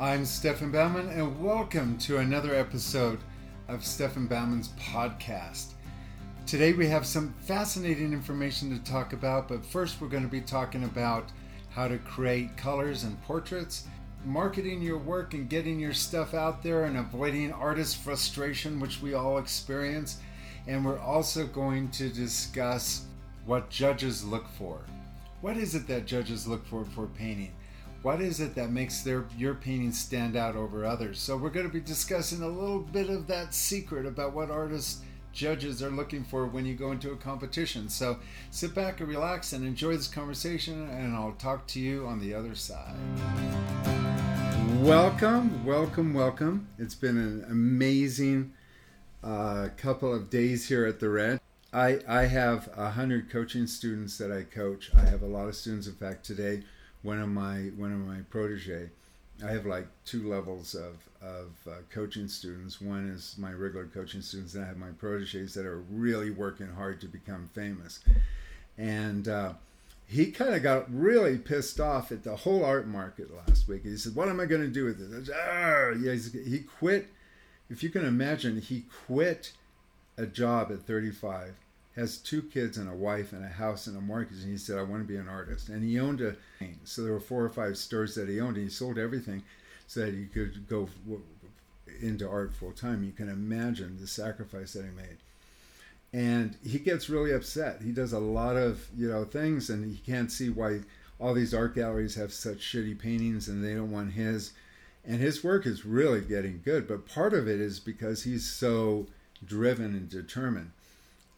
I'm Stefan Baumann, and welcome to another episode of Stefan Baumann's podcast. Today we have some fascinating information to talk about, but first we're going to be talking about how to create colors and portraits, marketing your work and getting your stuff out there, and avoiding artist frustration, which we all experience. And we're also going to discuss what judges look for. What is it that judges look for painting? What is it that makes your painting stand out over others? So we're going to be discussing a little bit of that secret about what artists, judges are looking for when you go into a competition. So sit back and relax and enjoy this conversation, and I'll talk to you on the other side. Welcome. It's been an amazing couple of days here at the Ranch. I have 100 coaching students that I coach. I have a lot of students. In fact, today, one of my protege, I have like two levels of coaching students. One is my regular coaching students, and I have my proteges that are really working hard to become famous. And he kind of got really pissed off at the whole art market last week. He said, "What am I going to do with this?" He quit. If you can imagine, he quit a job at 35, has two kids and a wife and a house and a mortgage, and he said, "I want to be an artist." And he owned a thing. So there were 4 or 5 stores that he owned, and he sold everything so that he could go into art full time. You can imagine the sacrifice that he made. And he gets really upset. He does a lot of things, and he can't see why all these art galleries have such shitty paintings, and they don't want his. And his work is really getting good, but part of it is because he's so driven and determined.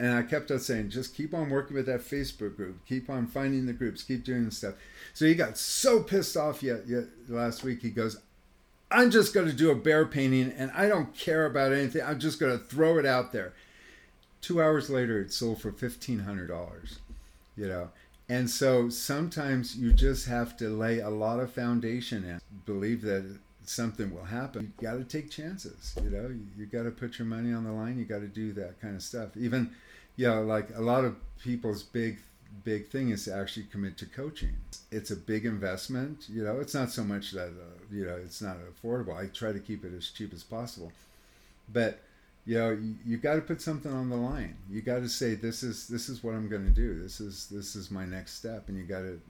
And I kept on saying, just keep on working with that Facebook group. Keep on finding the groups. Keep doing stuff. So he got so pissed off yet last week. He goes, "I'm just going to do a bear painting, and I don't care about anything. I'm just going to throw it out there." 2 hours later, it sold for $1,500, And so sometimes you just have to lay a lot of foundation and believe that something will happen. You got to take chances, You got to put your money on the line. You got to do that kind of stuff. Even, like a lot of people's big thing is to actually commit to coaching. It's a big investment, It's not so much that, it's not affordable. I try to keep it as cheap as possible. But, you got to put something on the line. You got to say, this is what I'm going to do. This is my next step. And you got to,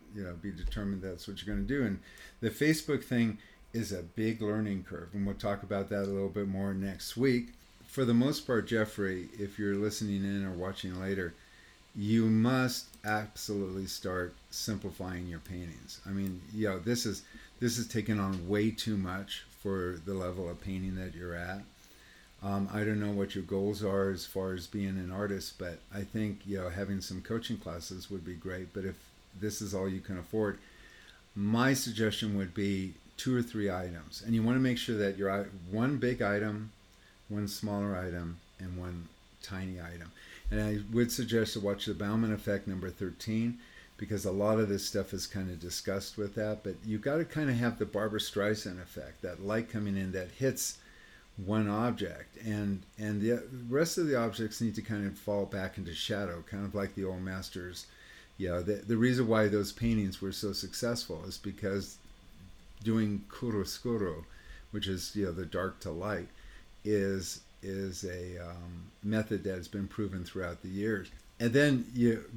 be determined that's what you're going to do. And the Facebook thing is a big learning curve, and we'll talk about that a little bit more next week. For the most part, Jeffrey, if you're listening in or watching later, you must absolutely start simplifying your paintings. I mean, this is taking on way too much for the level of painting that you're at. I don't know what your goals are as far as being an artist, but I think having some coaching classes would be great. But if this is all you can afford, my suggestion would be 2 or 3 items, and you want to make sure that you're one big item, one smaller item, and one tiny item. And I would suggest to watch the Baumann effect number 13, because a lot of this stuff is kind of discussed with that. But you got to kind of have the Barbra Streisand effect, that light coming in that hits one object, and the rest of the objects need to kind of fall back into shadow, kind of like the old masters. The reason why those paintings were so successful is because doing chiaroscuro, which is the dark to light, is a method that has been proven throughout the years. And then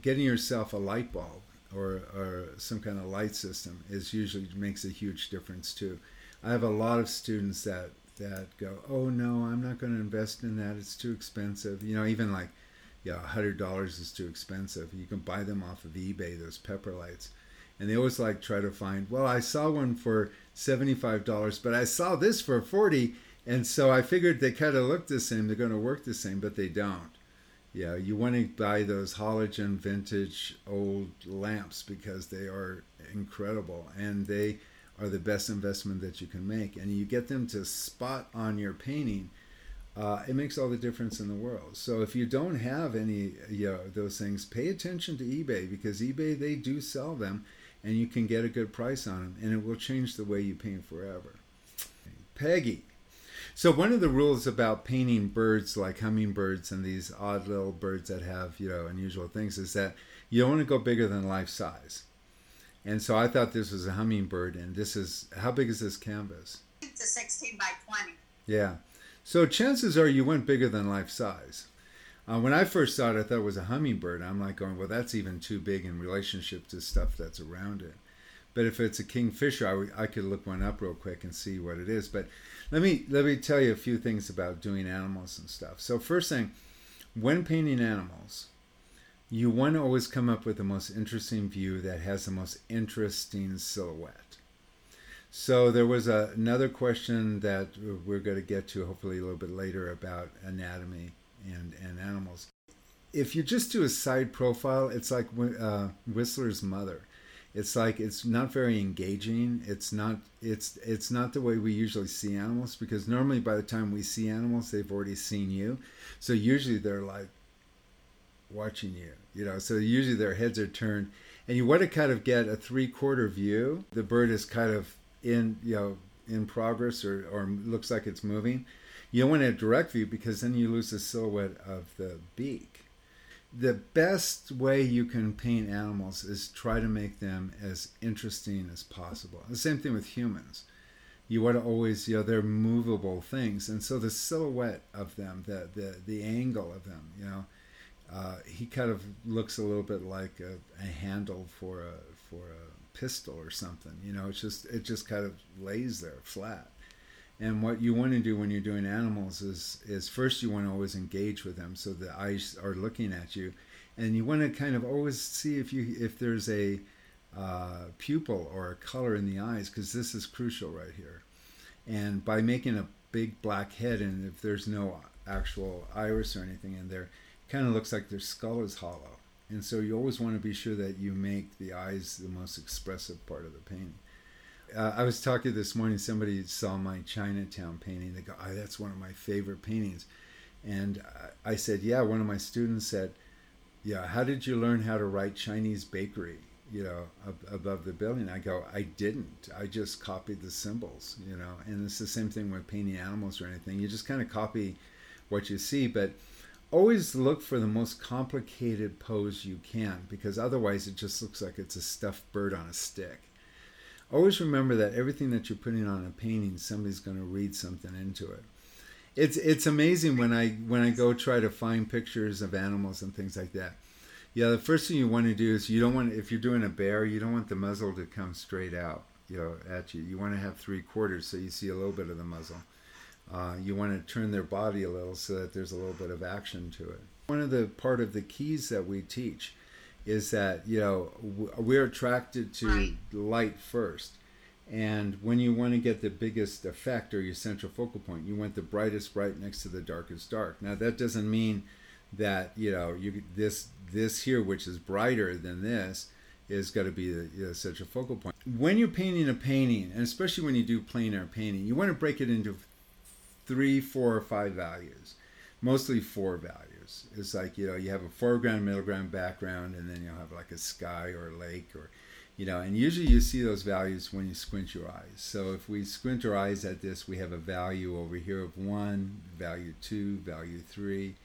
getting yourself a light bulb or some kind of light system is usually makes a huge difference too. I have a lot of students that go, "Oh no, I'm not going to invest in that. It's too expensive." Even like $100 is too expensive. You can buy them off of eBay, those pepper lights. And they always try to find, well, I saw one for $75, but I saw this for $40. And so I figured they kind of look the same. They're going to work the same, but they don't. You want to buy those halogen vintage old lamps because they are incredible. And they are the best investment that you can make. And you get them to spot on your painting. It makes all the difference in the world. So if you don't have any those things, pay attention to eBay, because eBay, they do sell them. And you can get a good price on them, and it will change the way you paint forever. Peggy. So one of the rules about painting birds like hummingbirds and these odd little birds that have, unusual things is that you don't want to go bigger than life size. And so I thought this was a hummingbird, and this is, how big is this canvas? to 16 by 20. Yeah. So chances are you went bigger than life size. When I first saw it, I thought it was a hummingbird. I'm like going, well, that's even too big in relationship to stuff that's around it. But if it's a kingfisher, I could look one up real quick and see what it is. But let me tell you a few things about doing animals and stuff. So first thing, when painting animals, you want to always come up with the most interesting view that has the most interesting silhouette. So there was another question that we're going to get to hopefully a little bit later about anatomy and animals. If you just do a side profile, it's like Whistler's mother. It's like it's not very engaging. It's not the way we usually see animals, because normally by the time we see animals, they've already seen you. So usually they're like watching you, you know. So usually their heads are turned, and you want to kind of get a three-quarter view. The bird is kind of in progress or looks like it's moving. You don't want a direct view, because then you lose the silhouette of the beak. The best way you can paint animals is try to make them as interesting as possible. The same thing with humans. You want to always, they're movable things. And so the silhouette of them, the angle of them, he kind of looks a little bit like a handle for a pistol or something. It just kind of lays there flat. And what you want to do when you're doing animals is first you want to always engage with them, so the eyes are looking at you, and you want to kind of always see if there's a pupil or a color in the eyes, because this is crucial right here. And by making a big black head, and if there's no actual iris or anything in there, it kind of looks like their skull is hollow. And so you always want to be sure that you make the eyes the most expressive part of the painting. I was talking this morning, somebody saw my Chinatown painting. They go, oh, that's one of my favorite paintings. And I said, yeah, one of my students said, yeah, how did you learn how to write Chinese bakery, above the building? I go, I didn't. I just copied the symbols, And it's the same thing with painting animals or anything. You just kind of copy what you see, but always look for the most complicated pose you can, because otherwise it just looks like it's a stuffed bird on a stick. Always remember that everything that you're putting on a painting, somebody's going to read something into it. It's amazing when I go try to find pictures of animals and things like that. Yeah, the first thing you want to do is if you're doing a bear, you don't want the muzzle to come straight out, at you. You want to have three quarters so you see a little bit of the muzzle. You want to turn their body a little so that there's a little bit of action to it. One of the part of the keys that we teach is that we're attracted to light first, and when you want to get the biggest effect or your central focal point, you want the brightest bright next to the darkest dark. Now that doesn't mean that this here, which is brighter than this, is going to be the central focal point. When you're painting a painting, and especially when you do planar painting, you want to break it into 3, 4, or 5 values, mostly 4 values. It's like, you have a foreground, middle ground, background, and then you'll have like a sky or a lake or, and usually you see those values when you squint your eyes. So if we squint our eyes at this, we have a value over here of 1, value 2, value 3.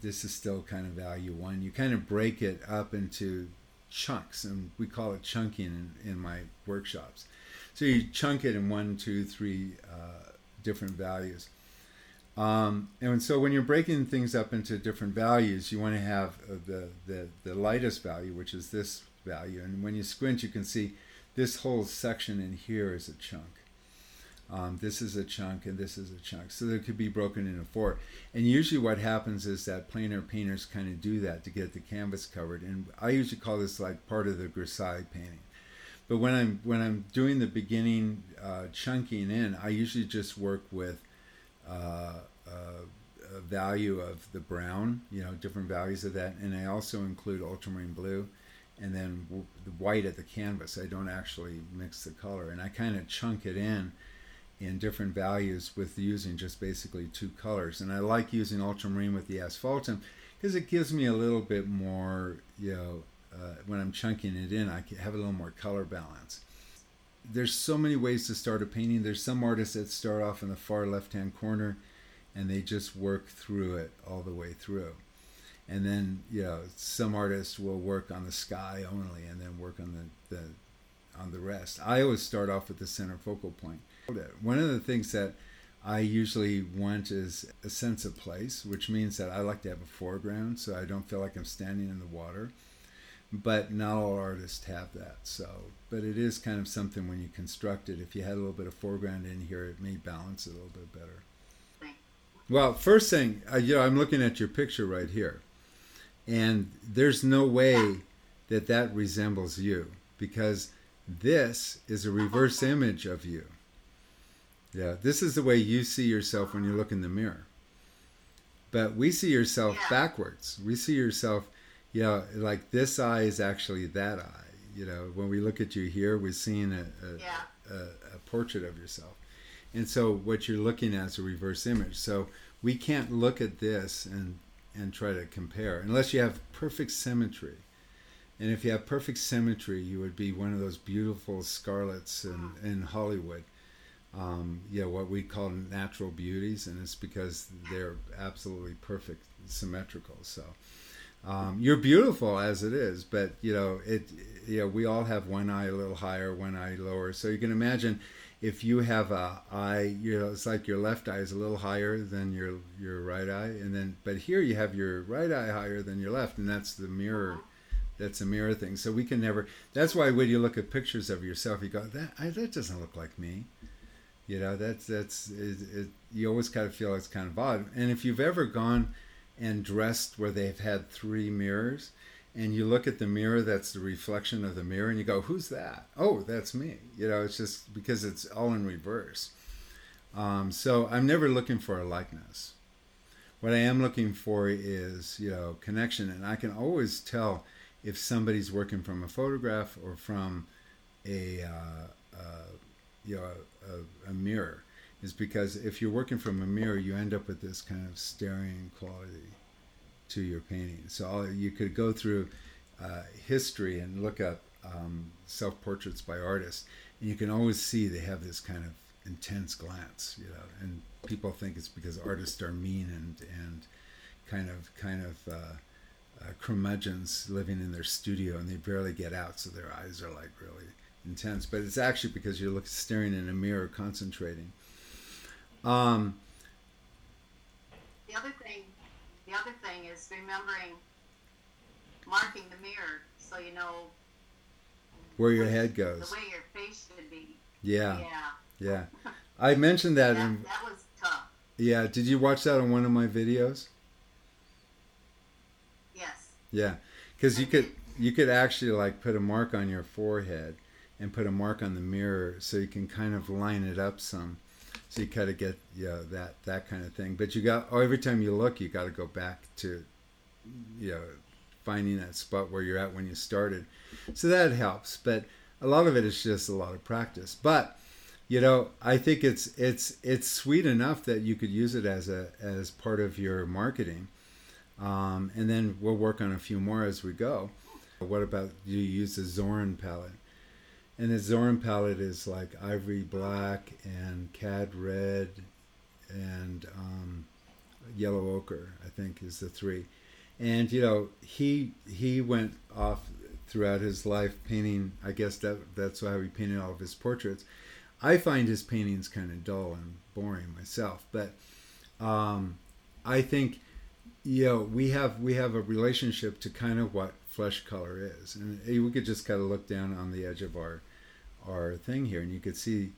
This is still kind of value 1. You kind of break it up into chunks, and we call it chunking in my workshops. So you chunk it in 1, 2, 3 different values. And so when you're breaking things up into different values, you want to have the lightest value, which is this value. And when you squint, you can see this whole section in here is a chunk. This is a chunk, and this is a chunk. So they could be broken into 4. And usually what happens is that planar painters kind of do that to get the canvas covered. And I usually call this like part of the grisaille painting. But when I'm doing the beginning chunking in, I usually just work with a value of the brown, different values of that, and I also include ultramarine blue, and then the white at the canvas. I don't actually mix the color, and I kind of chunk it in different values with using just basically 2 colors. And I like using ultramarine with the asphaltum because it gives me a little bit more, when I'm chunking it in, I have a little more color balance. There's so many ways to start a painting. There's some artists that start off in the far left-hand corner and they just work through it all the way through. And then, some artists will work on the sky only and then work on the on the rest. I always start off with the center focal point. One of the things that I usually want is a sense of place, which means that I like to have a foreground so I don't feel like I'm standing in the water. But not all artists have that. But it is kind of something when you construct it. If you had a little bit of foreground in here, it may balance it a little bit better. Well, first thing, I'm looking at your picture right here, and there's no way that that resembles you, because this is a reverse image of you. Yeah, this is the way you see yourself when you look in the mirror. But we see yourself backwards. We see yourself, like this eye is actually that eye. When we look at you here, we're seeing a portrait of yourself. And so what you're looking at is a reverse image. So we can't look at this and try to compare unless you have perfect symmetry. And if you have perfect symmetry, you would be one of those beautiful starlets in Hollywood. What we call natural beauties, and it's because they're absolutely perfect, symmetrical. So you're beautiful as it is, but we all have one eye a little higher, one eye lower. So you can imagine if you have a eye, it's like your left eye is a little higher than your right eye, but here you have your right eye higher than your left, and that's the mirror. That's a mirror thing. So we can never. That's why when you look at pictures of yourself, you go, that doesn't look like me. You always kind of feel it's kind of odd. And if you've ever gone and dressed where they've had three mirrors, and you look at the mirror that's the reflection of the mirror, and you go, who's that? Oh, that's me. It's just because it's all in reverse. So I'm never looking for a likeness. What I am looking for is, connection. And I can always tell if somebody's working from a photograph or from a mirror, is because if you're working from a mirror, you end up with this kind of staring quality to your painting. So you could go through history and look up self-portraits by artists, and you can always see they have this kind of intense glance, and people think it's because artists are mean and kind of curmudgeons living in their studio, and they barely get out, so their eyes are like really intense, but it's actually because you're staring in a mirror, concentrating. The other thing is remembering marking the mirror, so you know where your head goes, the way your face should be. Yeah. I mentioned that. That was tough. Yeah, did you watch that on one of my videos? Yes. Yeah, because you could actually put a mark on your forehead and put a mark on the mirror, so you can kind of line it up some, so you kind of get that kind of thing. But you got every time you look, you got to go back to finding that spot where you're at when you started. So that helps, but a lot of it is just a lot of practice. But I think it's sweet enough that you could use it as part of your marketing, and then we'll work on a few more as we go. What about you use the Zorn palette? And the Zorn palette is like ivory black and cad red and yellow ochre, I think, is the three. And he went off throughout his life painting. I guess that's how he painted all of his portraits. I find his paintings kind of dull and boring myself, but I think we have a relationship to kind of what flesh color is, and we could just kind of look down on the edge of our thing here, and you could see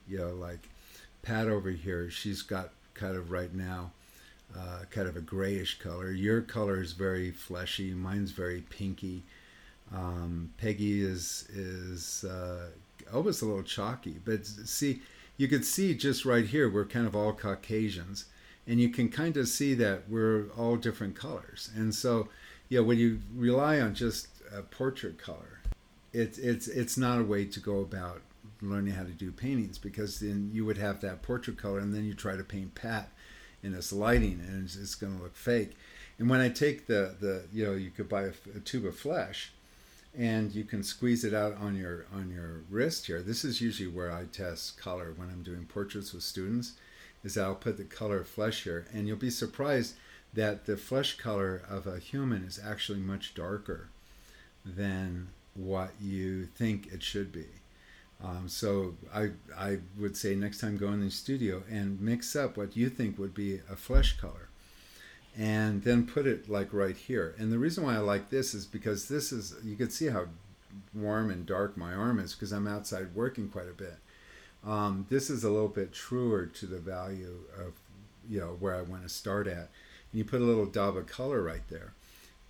Pat over here, she's got kind of right now kind of a grayish color. Your color is very fleshy, mine's very pinky. Peggy is almost a little chalky, but see, you could see just right here we're kind of all Caucasians, and you can kind of see that we're all different colors. And so when you rely on just a portrait color, it's not a way to go about learning how to do paintings, because then you would have that portrait color, and then you try to paint Pat in this lighting, and it's going to look fake. And when I take the you could buy a tube of flesh, and you can squeeze it out on your wrist here. This is usually where I test color when I'm doing portraits with students, is I'll put the color of flesh here, and you'll be surprised that the flesh color of a human is actually much darker than what you think it should be. So I would say next time go in the studio and mix up what you think would be a flesh color and then put it like right here. And the reason why I like this is because this is, you can see how warm and dark my arm is because I'm outside working quite a bit. This is a little bit truer to the value of, you know, where I want to start at. And you put a little dab of color right there.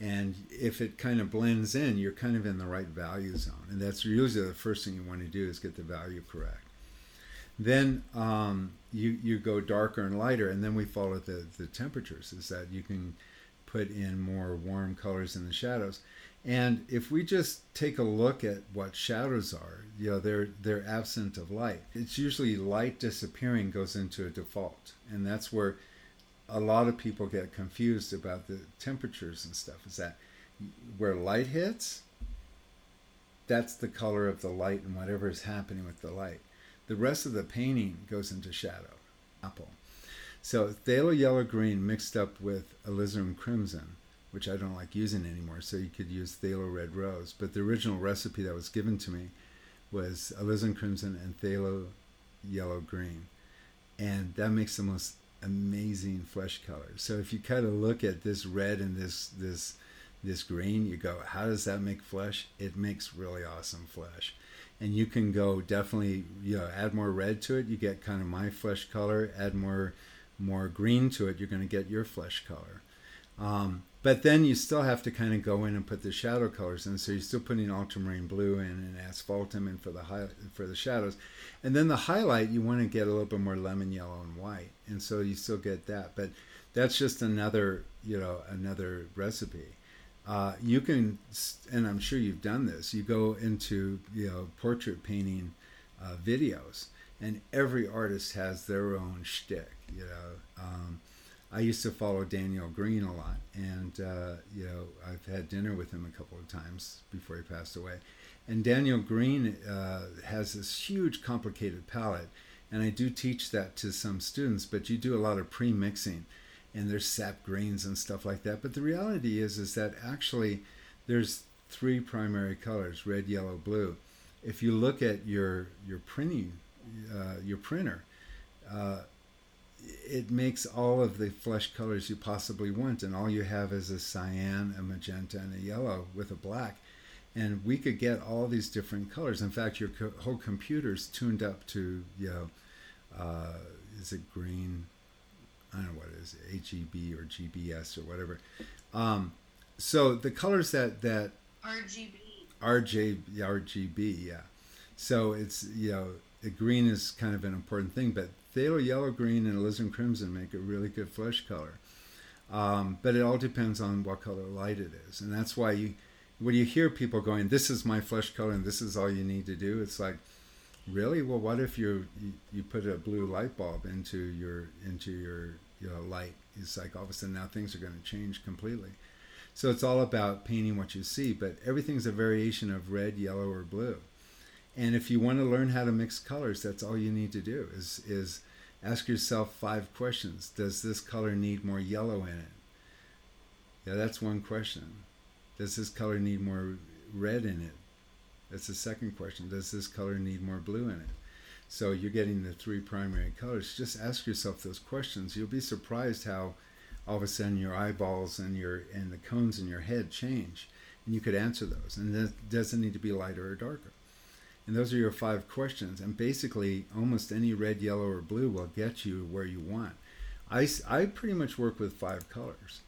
And if it kind of blends in, you're kind of in the right value zone. And that's usually the first thing you want to do is get the value correct. Then you go darker and lighter, and then we follow the temperatures, is that you can put in more warm colors in the shadows. And if we just take a look at what shadows are, you know, they're absent of light. It's usually light disappearing goes into a default. And that's where a lot of people get confused about the temperatures and stuff, is that where light hits, that's the color of the light and whatever is happening with the light. The rest of the painting goes into shadow. So phthalo yellow green mixed up with alizarin crimson, which I don't like using anymore, so you could use phthalo red rose, but the original recipe that was given to me was alizarin crimson and phthalo yellow green, and that makes the most amazing flesh color. So if you kind of look at this red and this green, you go, how does that make flesh? It makes really awesome flesh. And you can go definitely, you know, add more red to it, you get kind of my flesh color. Add more green to it, you're going to get your flesh color. But then you still have to kind of go in and put the shadow colors in. So you're still putting ultramarine blue in and asphaltum in for the shadows. And then the highlight, you want to get a little bit more lemon yellow and white. And so you still get that. But that's just another, you know, another recipe. You can, and I'm sure you've done this, you go into, you know, portrait painting videos. And every artist has their own shtick, you know. I used to follow Daniel Green a lot, and you know, I've had dinner with him a couple of times before he passed away. And Daniel Green has this huge, complicated palette, and I do teach that to some students. But you do a lot of pre-mixing, and there's sap greens and stuff like that. But the reality is that actually there's three primary colors: red, yellow, blue. If you look at your printing, your printer. It makes all of the flesh colors you possibly want, and all you have is a cyan, a magenta, and a yellow with a black. And we could get all these different colors. In fact, your whole computer's tuned up to, you know, is it green? I don't know what it is, AGB or GBS or whatever. So the colors that RGB, yeah. So it's, you know, the green is kind of an important thing, but phthalo yellow green and alizarin crimson make a really good flesh color. But it all depends on what color light it is. And that's why when you hear people going, this is my flesh color and this is all you need to do, it's like, really? Well, what if you put a blue light bulb into your you know, light? It's like all of a sudden now things are going to change completely. So it's all about painting what you see, but everything's a variation of red, yellow, or blue. And if you want to learn how to mix colors, that's all you need to do is ask yourself 5 questions. Does this color need more yellow in it? Yeah, that's one question. Does this color need more red in it? That's the second question. Does this color need more blue in it? So you're getting the 3 primary colors. Just ask yourself those questions. You'll be surprised how all of a sudden your eyeballs and the cones in your head change. And you could answer those. And that doesn't need to be lighter or darker. And those are your 5 questions. And basically, almost any red, yellow, or blue will get you where you want. I pretty much work with 5 colors.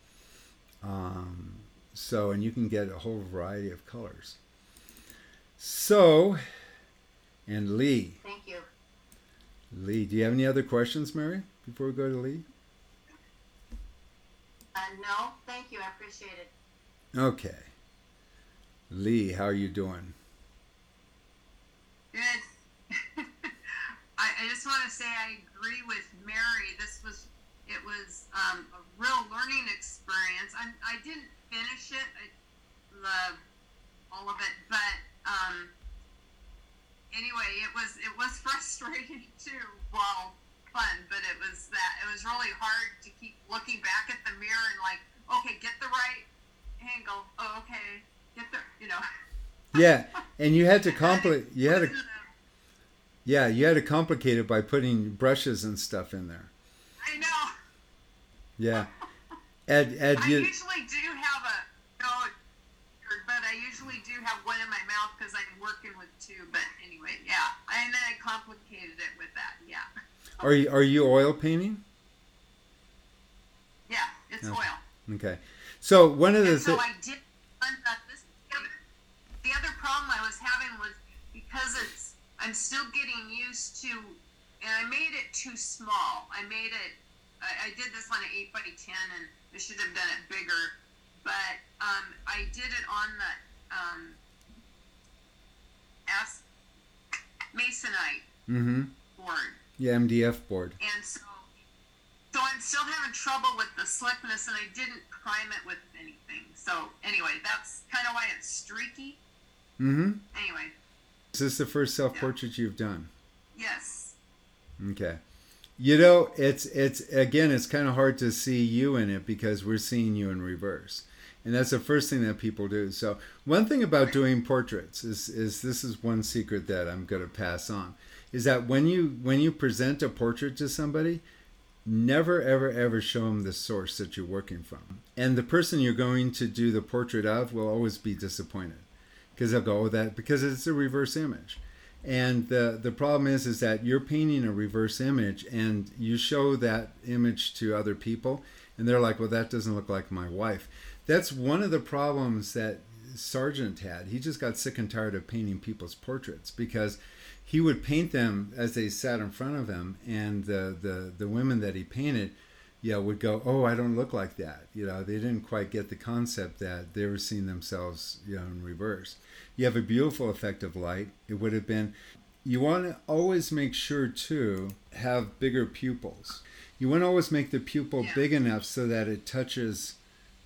And you can get a whole variety of colors. So, and Lee. Thank you. Lee, do you have any other questions, Mary, before we go to Lee? No, thank you. I appreciate it. Okay. Lee, how are you doing? Good. I just want to say I agree with Mary. It was a real learning experience. I didn't finish it. I love all of it, but anyway, it was frustrating too. Well, fun, but it was really hard to keep looking back at the mirror and like, okay, get the right angle. Oh, okay, get the, you know. Yeah, and you had to Yeah, you had to complicate it by putting brushes and stuff in there. I know. Yeah. I usually do have a dog, but I usually do have one in my mouth because I'm working with two. But anyway, yeah. And then I complicated it with that, yeah. Are you oil painting? Yeah, it's oil. Okay. So one of the... So I did... The other problem I was having was because I'm still getting used to, and I made it too small. I did this on an 8x10, and I should have done it bigger, but I did it on the Masonite board. Yeah, MDF board. And so I'm still having trouble with the slickness, and I didn't prime it with anything. So anyway, that's kind of why it's streaky. Mm-hmm. Anyway. Is this the first self-portrait you've done? Yes. Okay. You know, it's kind of hard to see you in it because we're seeing you in reverse. And that's the first thing that people do. So one thing about doing portraits is this is one secret that I'm going to pass on, is that when you present a portrait to somebody, never, ever, ever show them the source that you're working from. And the person you're going to do the portrait of will always be disappointed because they'll go with that because it's a reverse image. And the problem is that you're painting a reverse image and you show that image to other people and they're like, well, that doesn't look like my wife. That's one of the problems that Sargent had. He just got sick and tired of painting people's portraits because he would paint them as they sat in front of him, and the women that he painted would go, oh, I don't look like that. You know, they didn't quite get the concept that they were seeing themselves, in reverse. You have a beautiful effect of light. It would have been, you want to always make sure to have bigger pupils. You want to always make the pupil big enough so that it touches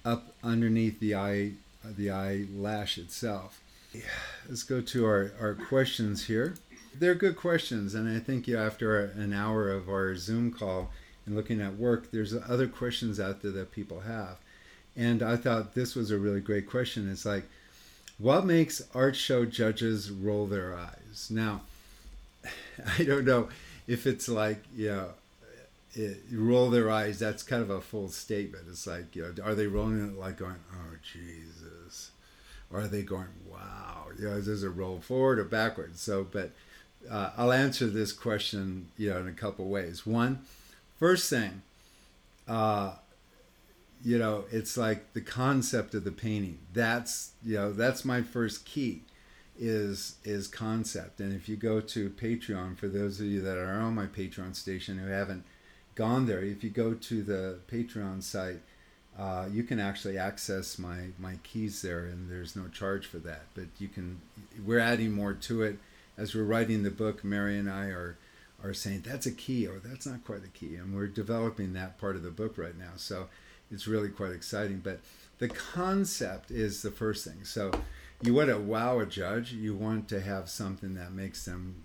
up underneath the eyelash itself. Yeah. Let's go to our questions here. They're good questions. And I think after an hour of our Zoom call, and looking at work, there's other questions out there that people have. And I thought this was a really great question. It's like, what makes art show judges roll their eyes? Now, I don't know if it's like, roll their eyes. That's kind of a full statement. It's like, are they rolling it like going, oh, Jesus? Or are they going, wow? Does it roll forward or backwards? So, but I'll answer this question, in a couple ways. One, first thing, it's like the concept of the painting. That's, that's my first key is concept. And if you go to Patreon, for those of you that are on my Patreon station who haven't gone there, if you go to the Patreon site, you can actually access my keys there, and there's no charge for that. But we're adding more to it. As we're writing the book, Mary and I are saying that's a key or that's not quite a key, and we're developing that part of the book right now, so it's really quite exciting. But the concept is the first thing. So you want to wow a judge. You want to have something that makes them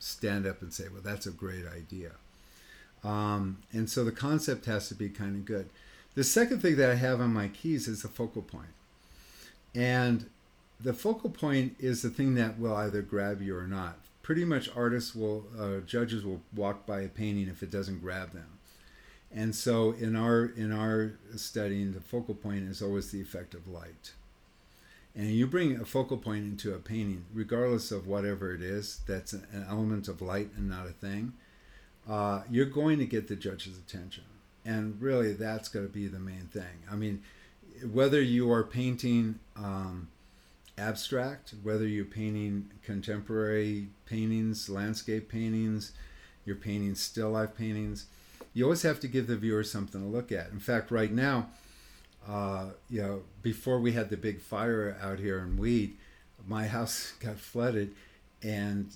stand up and say, well, that's a great idea, and so the concept has to be kind of good. The second thing that I have on my keys is the focal point, and the focal point is the thing that will either grab you or not. Pretty much judges will walk by a painting if it doesn't grab them. And so in our studying, the focal point is always the effect of light. And you bring a focal point into a painting, regardless of whatever it is, that's an element of light and not a thing, you're going to get the judge's attention. And really, that's going to be the main thing. I mean, whether you are painting... abstract, whether you're painting contemporary paintings, landscape paintings, you're painting still life paintings, you always have to give the viewer something to look at. In fact, right now, before we had the big fire out here in Weed, my house got flooded, and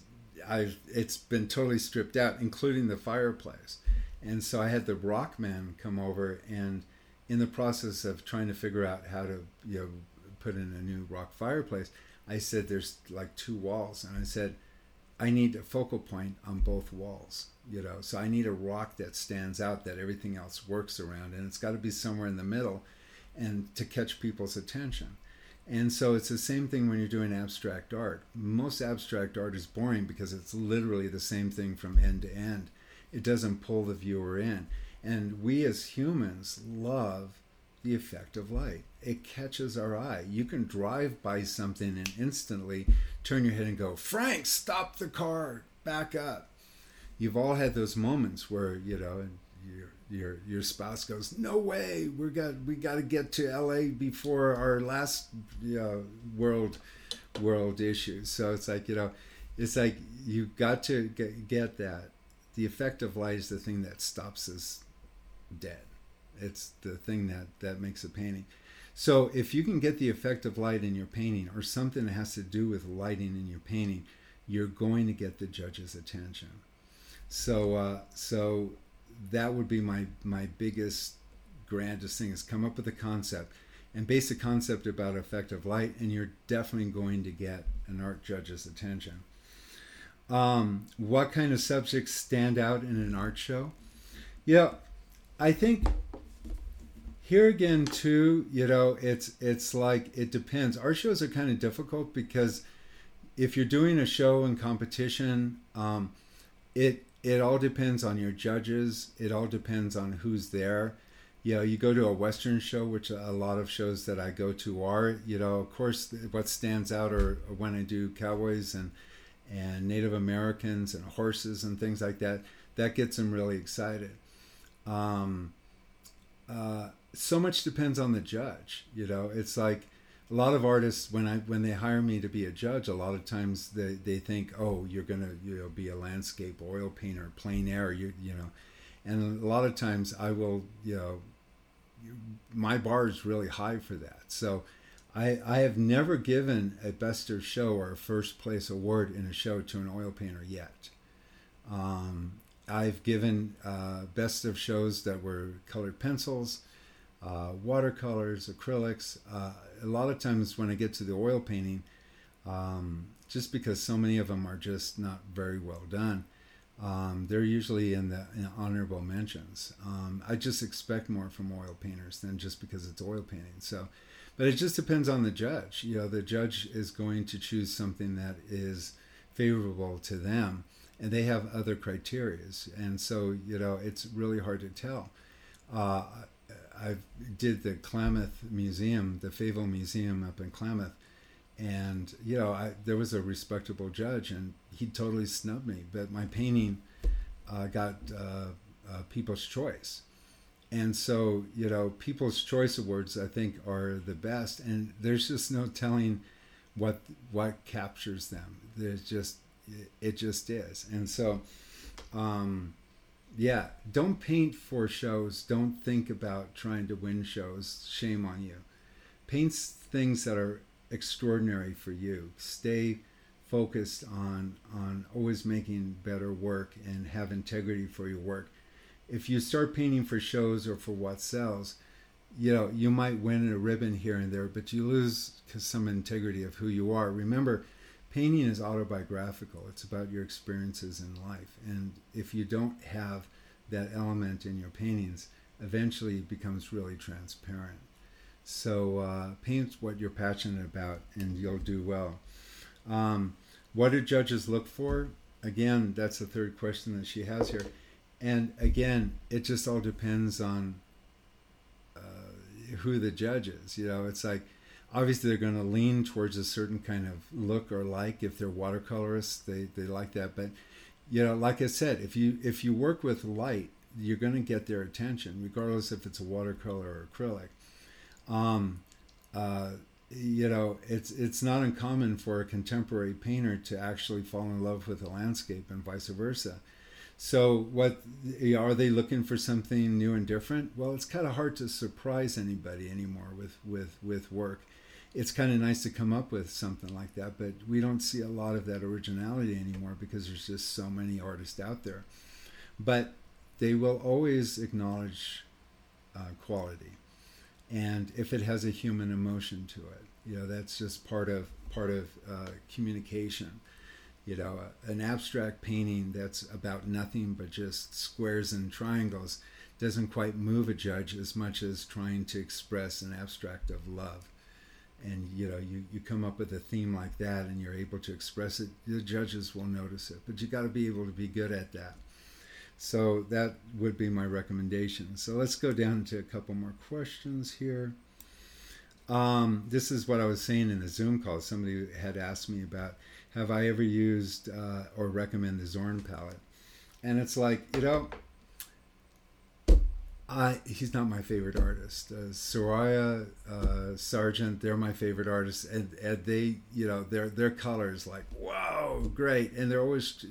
it's been totally stripped out, including the fireplace. And so I had the rock man come over, and in the process of trying to figure out how to, put in a new rock fireplace, I said, there's like two walls. And I said, I need a focal point on both walls, So I need a rock that stands out that everything else works around. And it's got to be somewhere in the middle and to catch people's attention. And so it's the same thing when you're doing abstract art. Most abstract art is boring because it's literally the same thing from end to end. It doesn't pull the viewer in. And we as humans love the effect of light. It catches our eye. You can drive by something and instantly turn your head and go, Frank, stop the car, back up. You've all had those moments where, you know, and your spouse goes, no way, we got to get to LA before our last, you know, world issue. So it's like, you know, it's like you've got to get that. The effect of light is the thing that stops us dead. It's the thing that makes a painting. So if you can get the effect of light in your painting, or something that has to do with lighting in your painting, you're going to get the judge's attention. So that would be my biggest, grandest thing, is come up with a concept and base a concept about effect of light, and you're definitely going to get an art judge's attention. What kind of subjects stand out in an art show? Yeah, I think here again too, you know, it's like it depends. Art shows are kind of difficult because if you're doing a show in competition, it all depends on your judges. It all depends on who's there. You know, you go to a Western show, which a lot of shows that I go to are, you know, of course, what stands out are when I do cowboys and Native Americans and horses and things like that. That gets them really excited. So much depends on the judge. You know, it's like a lot of artists, when they hire me to be a judge, a lot of times they think, oh, you're gonna, you know, be a landscape, oil painter, plein air, you know, and a lot of times I will, you know, my bar is really high for that. So I have never given a best of show or a first place award in a show to an oil painter yet. I've given best of shows that were colored pencils, watercolors, acrylics. A lot of times when I get to the oil painting, just because so many of them are just not very well done, they're usually in honorable mentions. I just expect more from oil painters than just because it's oil painting. So, but it just depends on the judge. You know, the judge is going to choose something that is favorable to them, and they have other criteria. And so, you know, it's really hard to tell. I did the Klamath Museum, the Favell Museum up in Klamath, and, you know, there was a respectable judge, and he totally snubbed me, but my painting got People's Choice. And so, you know, People's Choice Awards, I think, are the best, and there's just no telling what captures them. There's just, it just is. And so, yeah, don't paint for shows. Don't think about trying to win shows. Shame on you. Paint things that are extraordinary for you. Stay focused on always making better work and have integrity for your work. If you start painting for shows or for what sells, you know, you might win a ribbon here and there, but you lose some integrity of who you are. Remember, painting is autobiographical. It's about your experiences in life. And if you don't have that element in your paintings, eventually it becomes really transparent. So paint what you're passionate about and you'll do well. What do judges look for? Again, that's the third question that she has here. And again, it just all depends on who the judge is. You know, it's like, obviously, they're going to lean towards a certain kind of look or like. If they're watercolorists, they like that. But, you know, like I said, if you work with light, you're going to get their attention, regardless if it's a watercolor or acrylic. You know, it's not uncommon for a contemporary painter to actually fall in love with a landscape and vice versa. So what are they looking for? Something new and different? Well, it's kind of hard to surprise anybody anymore with work. It's kind of nice to come up with something like that, but we don't see a lot of that originality anymore because there's just so many artists out there. But they will always acknowledge quality, and if it has a human emotion to it, you know, that's just part of communication. You know, an abstract painting that's about nothing but just squares and triangles doesn't quite move a judge as much as trying to express an abstract of love. and you come up with a theme like that and you're able to express it, the judges will notice it, but you got to be able to be good at that. So that would be my recommendation. So let's go down to a couple more questions here. This is what I was saying in a Zoom call. Somebody had asked me about, have I ever used or recommend the Zorn palette? And it's like, he's not my favorite artist. Soraya, Sargent, they're my favorite artists, and they, their colors, like, wow, great, and they're always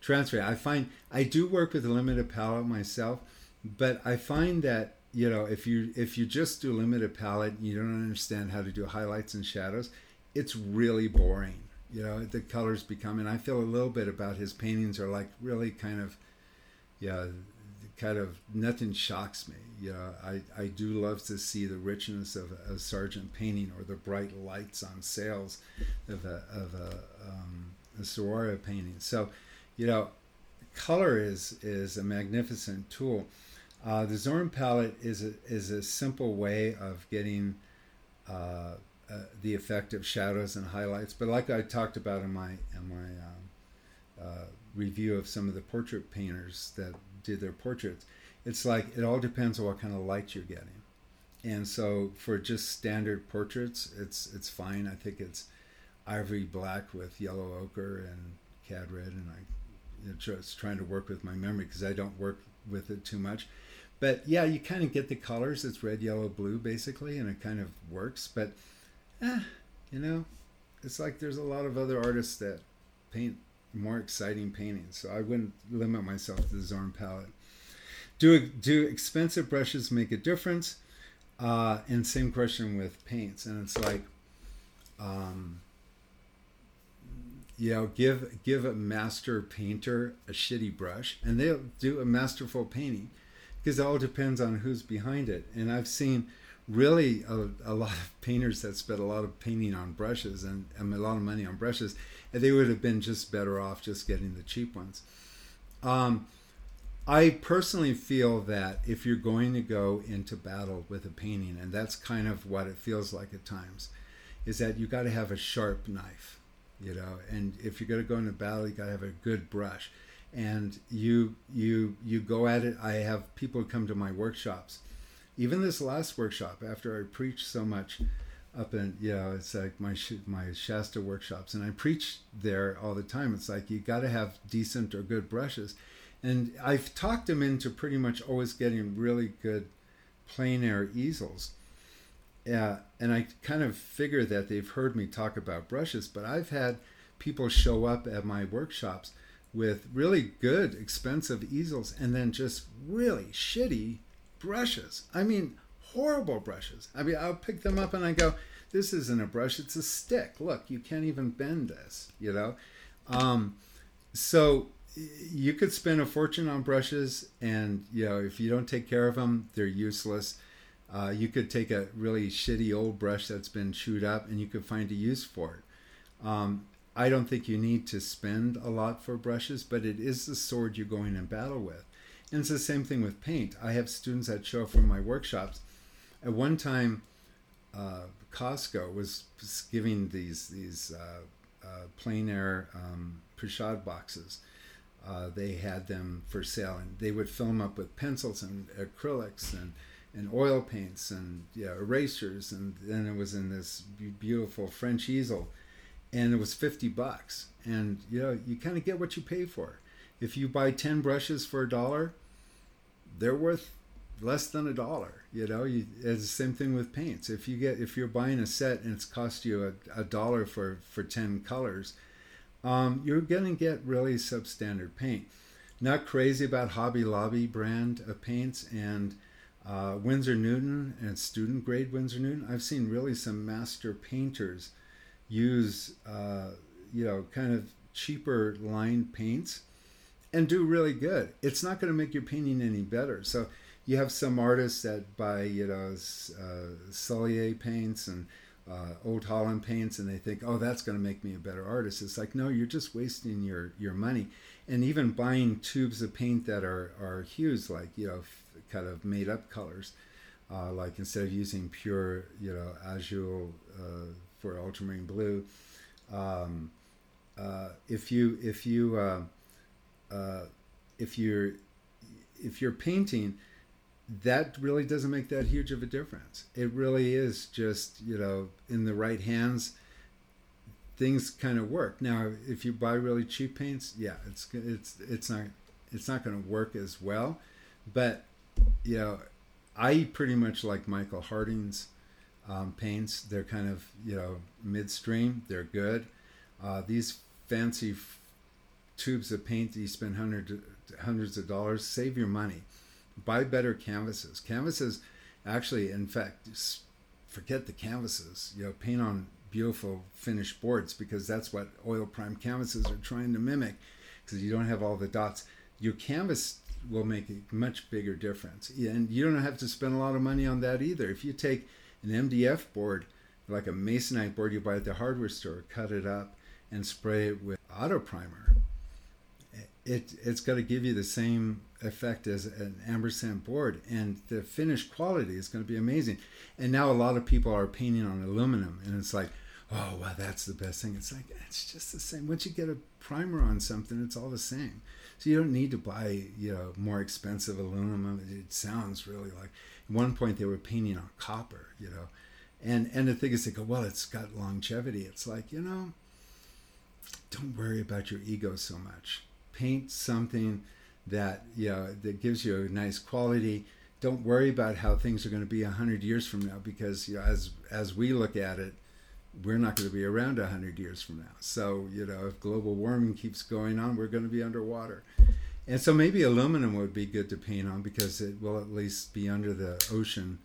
transferring. I do work with a limited palette myself, but I find that if you just do a limited palette and you don't understand how to do highlights and shadows, it's really boring. The colors become, and I feel a little bit about his paintings are like really kind of nothing shocks me. I do love to see the richness of a Sargent painting, or the bright lights on sails of a Soraya painting. So, color is a magnificent tool. The Zorn palette is a simple way of getting the effect of shadows and highlights. But like I talked about in my review of some of the portrait painters that did their portraits, it's like it all depends on what kind of light you're getting. And so for just standard portraits, it's fine. I think it's ivory black with yellow ochre and cad red, and I'm just trying to work with my memory because I don't work with it too much. But yeah, you kind of get the colors. It's red, yellow, blue basically, and it kind of works. But it's like there's a lot of other artists that paint more exciting paintings, so I wouldn't limit myself to the Zorn palette. Do expensive brushes make a difference? And same question with paints. And it's like, give a master painter a shitty brush and they'll do a masterful painting, because it all depends on who's behind it. And I've seen really a lot of painters that spent a lot of painting on brushes and a lot of money on brushes, and they would have been just better off just getting the cheap ones. I personally feel that if you're going to go into battle with a painting, and that's kind of what it feels like at times, is that you got to have a sharp knife, and if you're going to go into battle, you got to have a good brush, and you go at it. I have people come to my workshops. Even this last workshop, after I preached so much up in, it's like my Shasta workshops, and I preach there all the time. It's like you got to have decent or good brushes. And I've talked them into pretty much always getting really good plein air easels. And I kind of figure that they've heard me talk about brushes, but I've had people show up at my workshops with really good, expensive easels and then just really shitty brushes. I mean, horrible brushes. I mean, I'll pick them up and I go, this isn't a brush, it's a stick. Look, you can't even bend this, So you could spend a fortune on brushes, and, if you don't take care of them, they're useless. You could take a really shitty old brush that's been chewed up and you could find a use for it. I don't think you need to spend a lot for brushes, but it is the sword you're going in battle with. And it's the same thing with paint. I have students that show up for my workshops. At one time, Costco was giving these plein air prashad boxes. They had them for sale, and they would fill them up with pencils and acrylics and oil paints and erasers. And then it was in this beautiful French easel, and it was $50. And you kind of get what you pay for. If you buy 10 brushes for $1, they're worth less than $1. It's the same thing with paints. If you're buying a set and it's cost you a dollar for 10 colors, you're gonna get really substandard paint. Not crazy about Hobby Lobby brand of paints, and Winsor & Newton and student grade Winsor & Newton. I've seen really some master painters use kind of cheaper lined paints and do really good. It's not going to make your painting any better. So you have some artists that buy, Sullier paints and Old Holland paints, and they think, oh, that's going to make me a better artist. It's like, no, you're just wasting your money. And even buying tubes of paint that are hues, like, kind of made up colors, Like instead of using pure, azure for ultramarine blue, if you're painting, that really doesn't make that huge of a difference. It really is just, in the right hands, things kind of work. Now, if you buy really cheap paints, yeah, it's not going to work as well. But I pretty much like Michael Harding's paints. They're kind of midstream. They're good. These fancy tubes of paint that you spend hundreds of dollars, save your money. Buy better canvases. Canvases, actually, in fact, just forget the canvases. Paint on beautiful finished boards, because that's what oil prime canvases are trying to mimic, because you don't have all the dots. Your canvas will make a much bigger difference. And you don't have to spend a lot of money on that either. If you take an MDF board, like a Masonite board you buy at the hardware store, cut it up and spray it with auto primer, it's going to give you the same effect as an Ampersand board, and the finished quality is going to be amazing. And now a lot of people are painting on aluminum, and it's like, oh wow, that's the best thing. It's like, it's just the same. Once you get a primer on something, it's all the same. So you don't need to buy more expensive aluminum. It sounds really like, at one point they were painting on copper, and the thing is, they go, well, it's got longevity. It's like, don't worry about your ego so much. Paint something that that gives you a nice quality. Don't worry about how things are going to be 100 years from now, because as we look at it, we're not going to be around 100 years from now. So if global warming keeps going on, we're going to be underwater. And so maybe aluminum would be good to paint on, because it will at least be under the ocean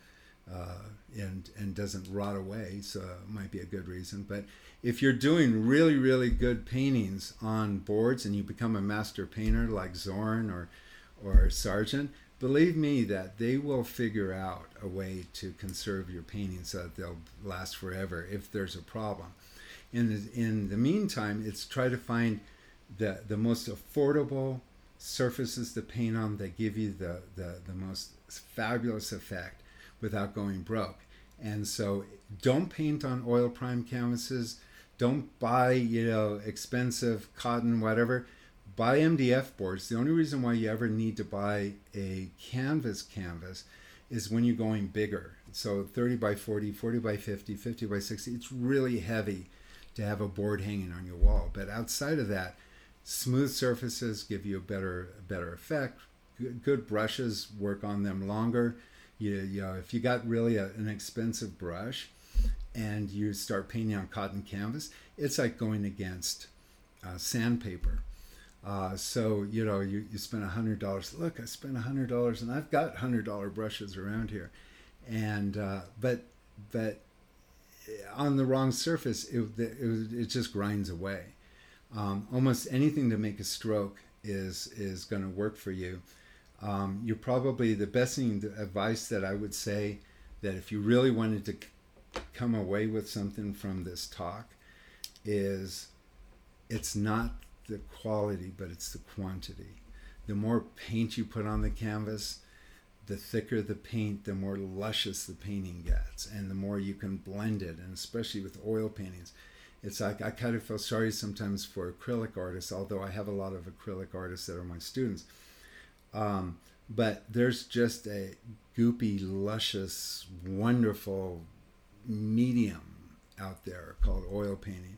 and doesn't rot away. So it might be a good reason. But if you're doing really, really good paintings on boards and you become a master painter like Zorn or Sargent, believe me that they will figure out a way to conserve your paintings so that they'll last forever if there's a problem. In the meantime, it's try to find the most affordable surfaces to paint on that give you the most fabulous effect without going broke. And so don't paint on oil prime canvases. Don't buy, expensive cotton, whatever. Buy MDF boards. The only reason why you ever need to buy a canvas is when you're going bigger. So 30 by 40, 40 by 50, 50 by 60, it's really heavy to have a board hanging on your wall. But outside of that, smooth surfaces give you a better effect. Good brushes work on them longer. If you got really an expensive brush and you start painting on cotton canvas, it's like going against sandpaper. So you spend $100. Look, I spent $100, and I've got $100 brushes around here, and but on the wrong surface, it just grinds away. Almost anything to make a stroke is going to work for you. You're probably the best thing, the advice that I would say, that if you really wanted to come away with something from this talk, is it's not the quality, but it's the quantity. The more paint you put on the canvas, the thicker the paint, the more luscious the painting gets, and the more you can blend it. And especially with oil paintings, it's like, I kind of feel sorry sometimes for acrylic artists, although I have a lot of acrylic artists that are my students. But there's just a goopy, luscious, wonderful medium out there called oil painting.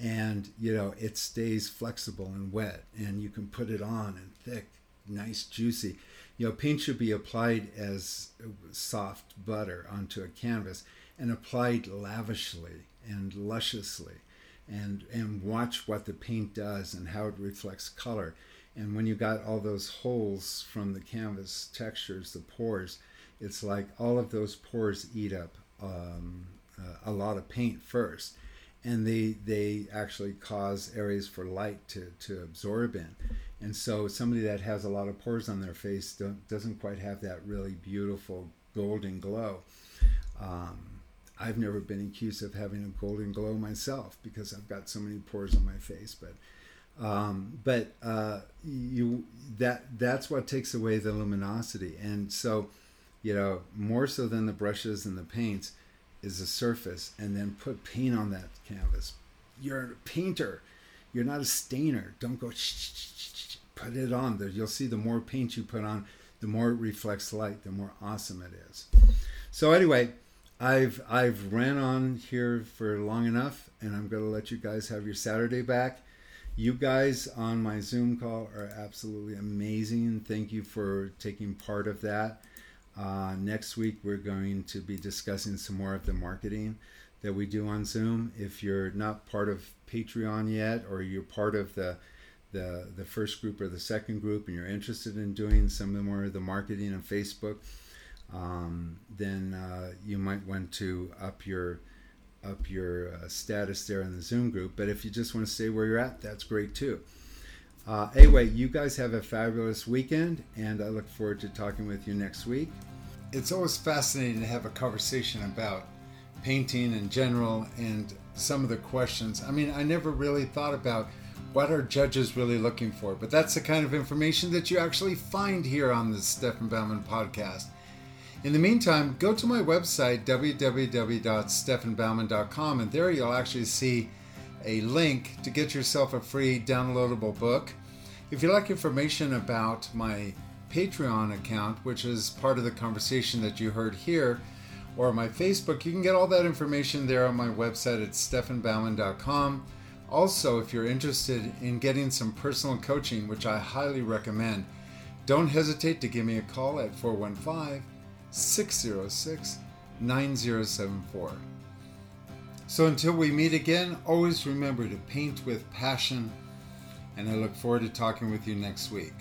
And, it stays flexible and wet, and you can put it on and thick, nice, juicy. Paint should be applied as soft butter onto a canvas, and applied lavishly and lusciously, and watch what the paint does and how it reflects color. And when you got all those holes from the canvas textures, the pores, it's like all of those pores eat up a lot of paint first. And they actually cause areas for light to absorb in. And so somebody that has a lot of pores on their face doesn't quite have that really beautiful golden glow. I've never been accused of having a golden glow myself, because I've got so many pores on my face, but that's what takes away the luminosity. And so you know, more so than the brushes and the paints, is the surface, and then put paint on that canvas. You're a painter. You're not a stainer. Don't go put it on there. You'll see the more paint you put on, the more it reflects light, the more awesome it is. So anyway, I've ran on here for long enough, and I'm going to let you guys have your Saturday back. You guys on my Zoom call are absolutely amazing. Thank you for taking part of that. Next week, we're going to be discussing some more of the marketing that we do on Zoom. If you're not part of Patreon yet, or you're part of the first group or the second group, and you're interested in doing some more of the marketing on Facebook, then you might want to up your status there in the Zoom group. But if you just want to stay where you're at, that's great too. Anyway, you guys have a fabulous weekend, and I look forward to talking with you next week. It's always fascinating to have a conversation about painting in general and some of the questions. I mean, I never really thought about what are judges really looking for, but that's the kind of information that you actually find here on the Stefan Baumann podcast. In the meantime, go to my website, www.stefanbaumann.com, and there you'll actually see a link to get yourself a free downloadable book. If you'd like information about my Patreon account, which is part of the conversation that you heard here, or my Facebook, you can get all that information there on my website at stefanbaumann.com. Also, if you're interested in getting some personal coaching, which I highly recommend, don't hesitate to give me a call at 415-606-9074. So until we meet again, always remember to paint with passion, and I look forward to talking with you next week.